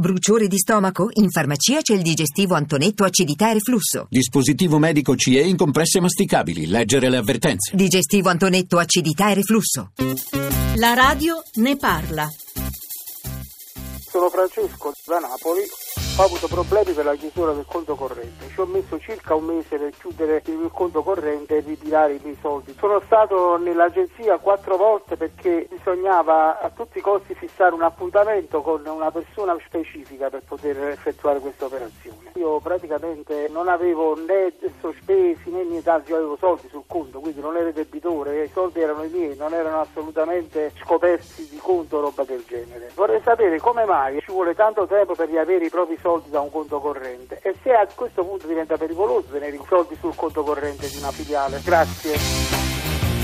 Bruciore di stomaco? In farmacia c'è il digestivo Antonetto acidità e reflusso. Dispositivo medico CE in compresse masticabili. Leggere le avvertenze. Digestivo Antonetto acidità e reflusso. La radio ne parla. Sono Francesco da Napoli. Ho avuto problemi per la chiusura del conto corrente. Ci ho messo circa un mese per chiudere il conto corrente e ritirare i miei soldi. Sono stato nell'agenzia 4 volte perché bisognava a tutti i costi fissare un appuntamento con una persona specifica per poter effettuare questa operazione. Io praticamente non avevo né sospesi né niente, anzi avevo soldi sul conto, quindi non ero debitore, i soldi erano i miei, non erano assolutamente scoperti di conto o roba del genere. Vorrei sapere come mai ci vuole tanto tempo per riavere i propri soldi da un conto corrente e se a questo punto diventa pericoloso tenere i soldi sul conto corrente di una filiale. Grazie.